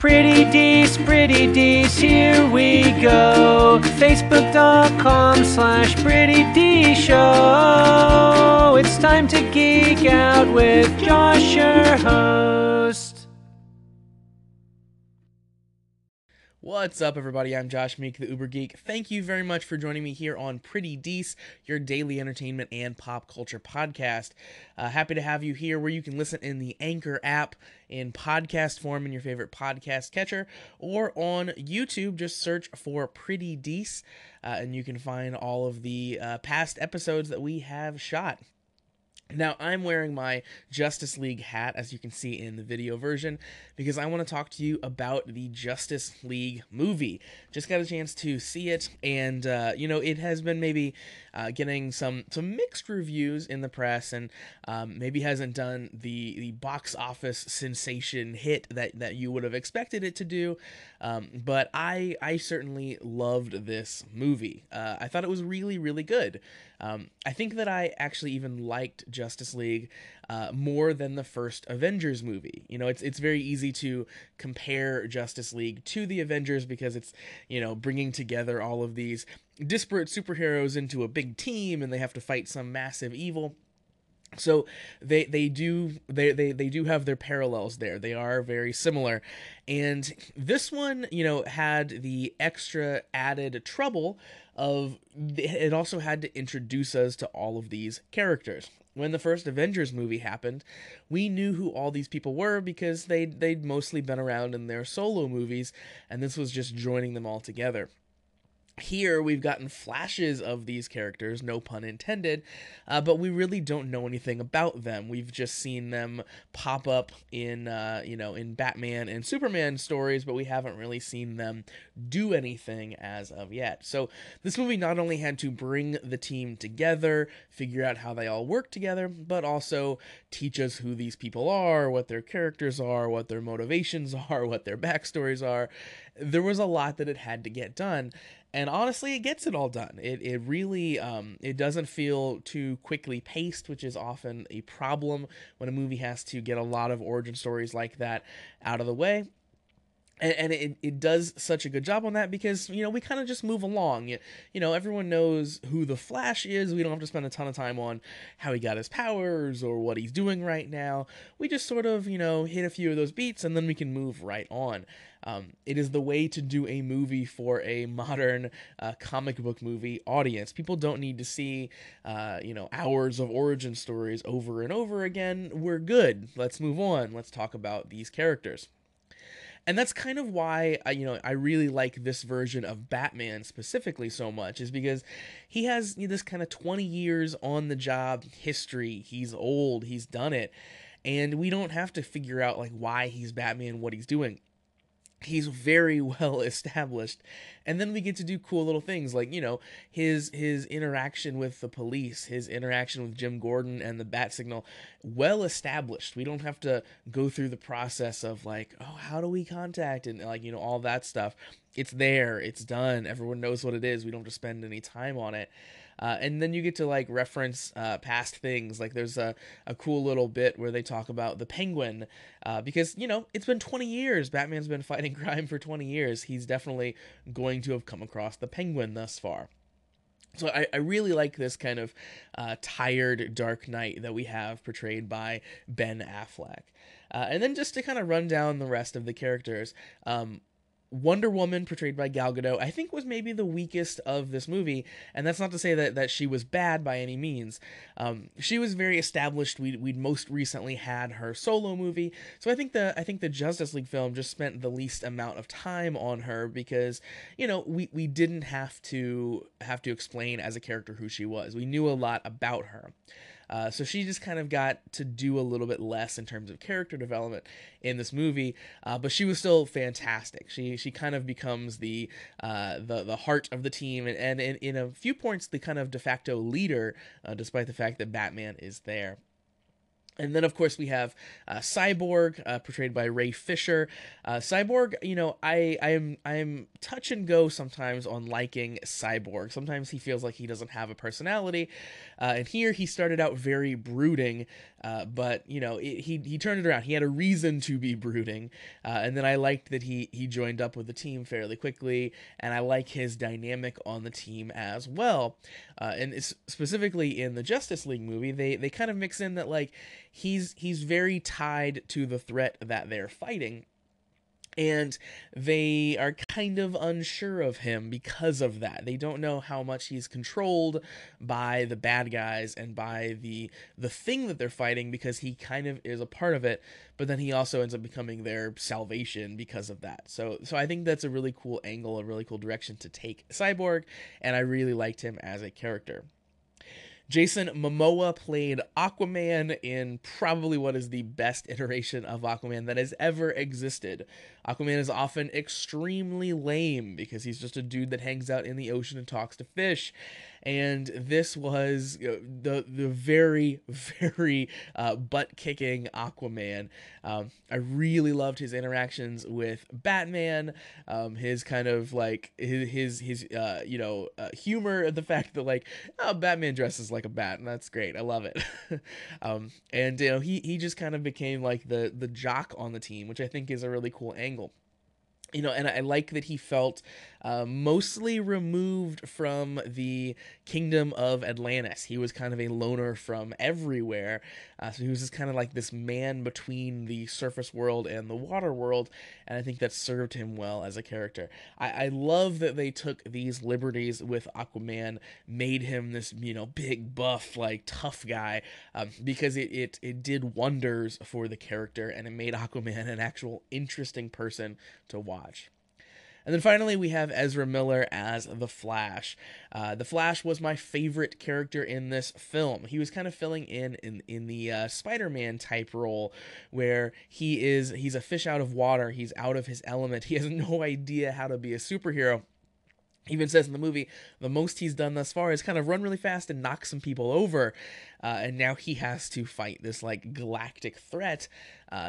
Pretty Dees, here we go. Facebook.com/Pretty Dees Show. It's time to geek out with Josh, your host. What's up, everybody? I'm Josh Meek, the Uber Geek. Thank you very much for joining me here on Pretty Dees, your daily entertainment and pop culture podcast. Happy to have you here, where you can listen in the Anchor app in podcast form in your favorite podcast catcher, or on YouTube. Just search for Pretty Dees, and you can find all of the past episodes that we have shot. Now, I'm wearing my Justice League hat, as you can see in the video version, because I want to talk to you about the Justice League movie. Just got a chance to see it, and, you know, it has been maybe getting some mixed reviews in the press, and maybe hasn't done the box office sensation hit that you would have expected it to do, but I certainly loved this movie. I thought it was really, really good. I think that I actually even liked Justice League more than the first Avengers movie. You know, it's very easy to compare Justice League to the Avengers because it's, you know, bringing together all of these disparate superheroes into a big team, and they have to fight some massive evil. So they do have their parallels there. They are very similar. And this one, you know, had the extra added trouble of it also had to introduce us to all of these characters. When the first Avengers movie happened, we knew who all these people were because they'd mostly been around in their solo movies, and this was just joining them all together. Here, we've gotten flashes of these characters, no pun intended, but we really don't know anything about them. We've just seen them pop up in, you know, in Batman and Superman stories, but we haven't really seen them do anything as of yet. So this movie not only had to bring the team together, figure out how they all work together, but also teach us who these people are, what their characters are, what their motivations are, what their backstories are. There was a lot that it had to get done. And honestly, it gets it all done. It really, it doesn't feel too quickly paced, which is often a problem when a movie has to get a lot of origin stories like that out of the way. And it does such a good job on that because, you know, we kind of just move along. You know, everyone knows who the Flash is. We don't have to spend a ton of time on how he got his powers or what he's doing right now. We just sort of, you know, hit a few of those beats and then we can move right on. It is the way to do a movie for a modern comic book movie audience. People don't need to see, you know, hours of origin stories over and over again. We're good. Let's move on. Let's talk about these characters. And that's kind of why, you know, I really like this version of Batman specifically so much, is because he has this kind of 20 years on the job history. He's old, he's done it, and we don't have to figure out like why he's Batman, what he's doing. He's very well established, and then we get to do cool little things like, you know, his interaction with the police, his interaction with Jim Gordon and the bat signal, well established. We don't have to go through the process of like, oh, how do we contact, and like, you know, all that stuff. It's there, it's done, everyone knows what it is, we don't have to spend any time on it. And then you get to like reference past things. Like there's a cool little bit where they talk about the Penguin because, you know, it's been 20 years. Batman's been fighting crime for 20 years. He's definitely going to have come across the Penguin thus far. So I really like this kind of tired Dark Knight that we have portrayed by Ben Affleck. And then just to kind of run down the rest of the characters, Wonder Woman, portrayed by Gal Gadot, I think was maybe the weakest of this movie, and that's not to say that she was bad by any means. She was very established. We'd most recently had her solo movie, so I think the Justice League film just spent the least amount of time on her because, you know, we didn't have to explain as a character who she was. We knew a lot about her. So she just kind of got to do a little bit less in terms of character development in this movie, but she was still fantastic. She kind of becomes the heart of the team, and in a few points the kind of de facto leader, despite the fact that Batman is there. And then, of course, we have Cyborg, portrayed by Ray Fisher. Cyborg, you know, I am touch and go sometimes on liking Cyborg. Sometimes he feels like he doesn't have a personality. And here he started out very brooding, But, you know, he turned it around. He had a reason to be brooding. And then I liked that he joined up with the team fairly quickly. And I like his dynamic on the team as well. And it's specifically in the Justice League movie, they kind of mix in that, like, he's very tied to the threat that they're fighting. And they are kind of unsure of him because of that. They don't know how much he's controlled by the bad guys and by the thing that they're fighting, because he kind of is a part of it, but then he also ends up becoming their salvation because of that. So I think that's a really cool angle, a really cool direction to take Cyborg, and I really liked him as a character. Jason Momoa played Aquaman in probably what is the best iteration of Aquaman that has ever existed. Aquaman is often extremely lame because he's just a dude that hangs out in the ocean and talks to fish. And this was the very, very butt-kicking Aquaman. I really loved his interactions with Batman, his kind of, like, his you know, humor at the fact that, like, oh, Batman dresses like a bat, and that's great. I love it. And, you know, he just kind of became, like, the jock on the team, which I think is a really cool angle. You know, and I like that he felt mostly removed from the kingdom of Atlantis. He was kind of a loner from everywhere. So he was just kind of like this man between the surface world and the water world. And I think that served him well as a character. I love that they took these liberties with Aquaman, made him this, you know, big buff, like, tough guy, because it did wonders for the character, and it made Aquaman an actual interesting person to watch. And then finally, we have Ezra Miller as The Flash. The Flash was my favorite character in this film. He was kind of filling in the Spider-Man type role, where he's a fish out of water. He's out of his element. He has no idea how to be a superhero. Even says in the movie, the most he's done thus far is kind of run really fast and knock some people over, and now he has to fight this, like, galactic threat.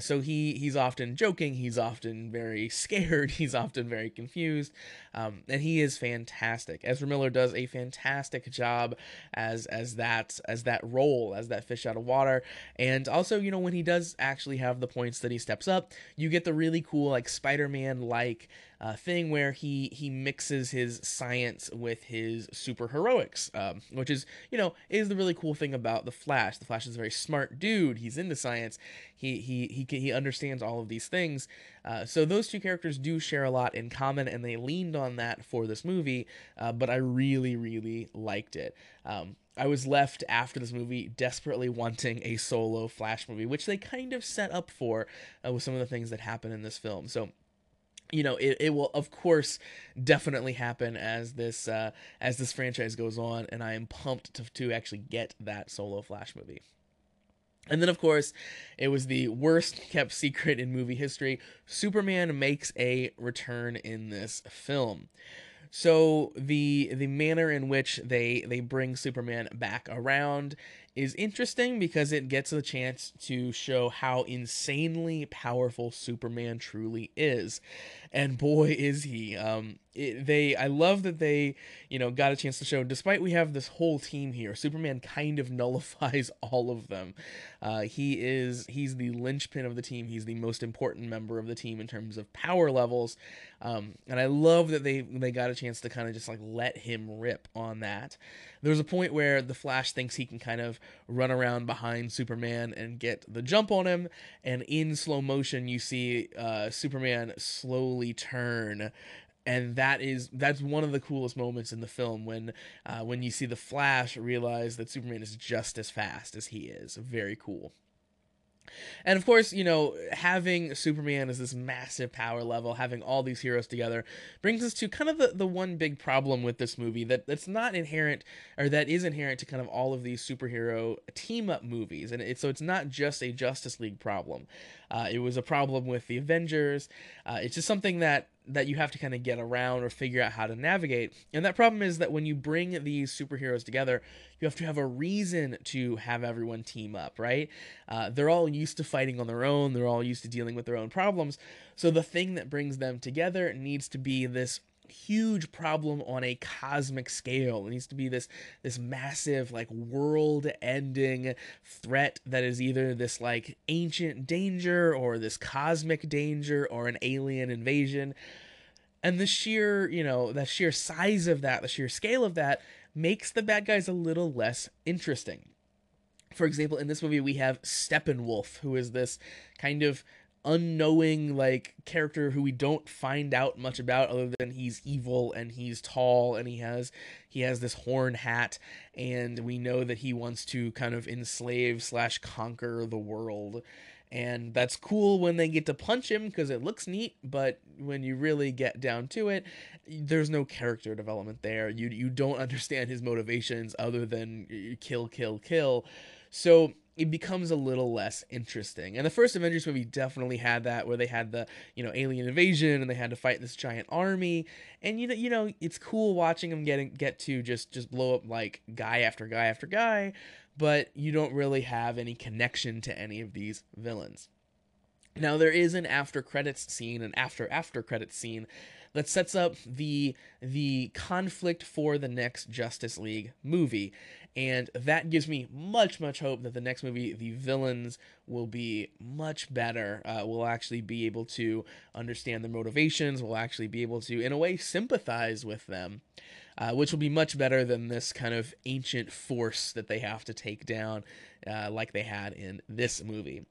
So he's often joking, he's often very scared, he's often very confused, and he is fantastic. Ezra Miller does a fantastic job as that role, as that fish out of water, and also, you know, when he does actually have the points that he steps up, you get the really cool, like, Spider-Man-like thing where he mixes his science with his super heroics, which is, you know, is the really cool thing about the Flash. The Flash is a very smart dude. He's into science. He understands all of these things. So those two characters do share a lot in common, and they leaned on that for this movie. But I really, really liked it. I was left after this movie desperately wanting a solo Flash movie, which they kind of set up for with some of the things that happen in this film. So, you know, it will, of course, definitely happen as this franchise goes on, and I am pumped to actually get that solo Flash movie. And then, of course, it was the worst kept secret in movie history. Superman makes a return in this film. So the manner in which they bring Superman back around is interesting, because it gets a chance to show how insanely powerful Superman truly is, and boy is he. I love that they, you know, got a chance to show, despite we have this whole team here, Superman kind of nullifies all of them. He's the linchpin of the team. He's the most important member of the team in terms of power levels, and I love that they got a chance to kind of just, like, let him rip on that. There's a point where the Flash thinks he can kind of run around behind Superman and get the jump on him, and in slow motion you see Superman slowly turn, and that's one of the coolest moments in the film, when you see the Flash realize that Superman is just as fast as he is. Very cool. And of course, you know, having Superman as this massive power level, having all these heroes together, brings us to kind of the one big problem with this movie that's not inherent, or that is inherent to kind of all of these superhero team-up movies. And it's not just a Justice League problem. It was a problem with the Avengers. It's just something that you have to kind of get around or figure out how to navigate. And that problem is that when you bring these superheroes together, you have to have a reason to have everyone team up, right? They're all used to fighting on their own. They're all used to dealing with their own problems. So the thing that brings them together needs to be this huge problem on a cosmic scale. It needs to be this massive, like, world-ending threat that is either this, like, ancient danger or this cosmic danger or an alien invasion. And the sheer, you know, the sheer size of that, the sheer scale of that makes the bad guys a little less interesting. For example, in this movie, we have Steppenwolf, who is this kind of unknowing, like, character who we don't find out much about other than he's evil and he's tall and he has this horn hat, and we know that he wants to kind of enslave/conquer the world. And that's cool when they get to punch him because it looks neat, but when you really get down to it, there's no character development there. You don't understand his motivations other than kill, kill, kill. So it becomes a little less interesting. And the first Avengers movie definitely had that, where they had the, you know, alien invasion and they had to fight this giant army. And you know it's cool watching them get to just blow up, like, guy after guy after guy, but you don't really have any connection to any of these villains. Now, there is an after-credits scene that sets up the conflict for the next Justice League movie, and that gives me much hope that the next movie, the villains will be much better. We'll actually be able to understand their motivations. We'll actually be able to, in a way, sympathize with them, which will be much better than this kind of ancient force that they have to take down, like they had in this movie.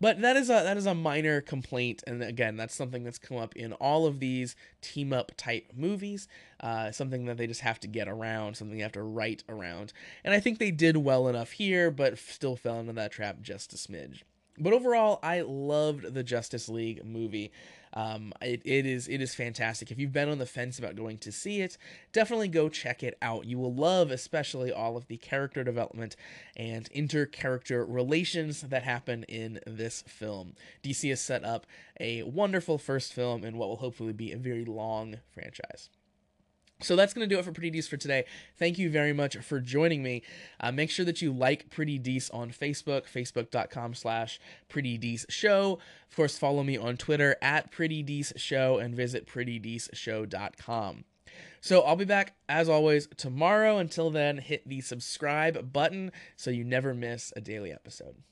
But that is a minor complaint, and again, that's something that's come up in all of these team-up type movies, something that they just have to get around, something they have to write around. And I think they did well enough here, but still fell into that trap just a smidge. But overall, I loved the Justice League movie. It is fantastic. If you've been on the fence about going to see it, definitely go check it out. You will love especially all of the character development and inter-character relations that happen in this film. DC has set up a wonderful first film in what will hopefully be a very long franchise. So that's going to do it for Pretty Dees for today. Thank you very much for joining me. Make sure that you like Pretty Dees on Facebook, facebook.com/Pretty Dees Show. Of course, follow me on Twitter @Pretty Dees Show and visit prettydeesshow.com. So I'll be back, as always, tomorrow. Until then, hit the subscribe button so you never miss a daily episode.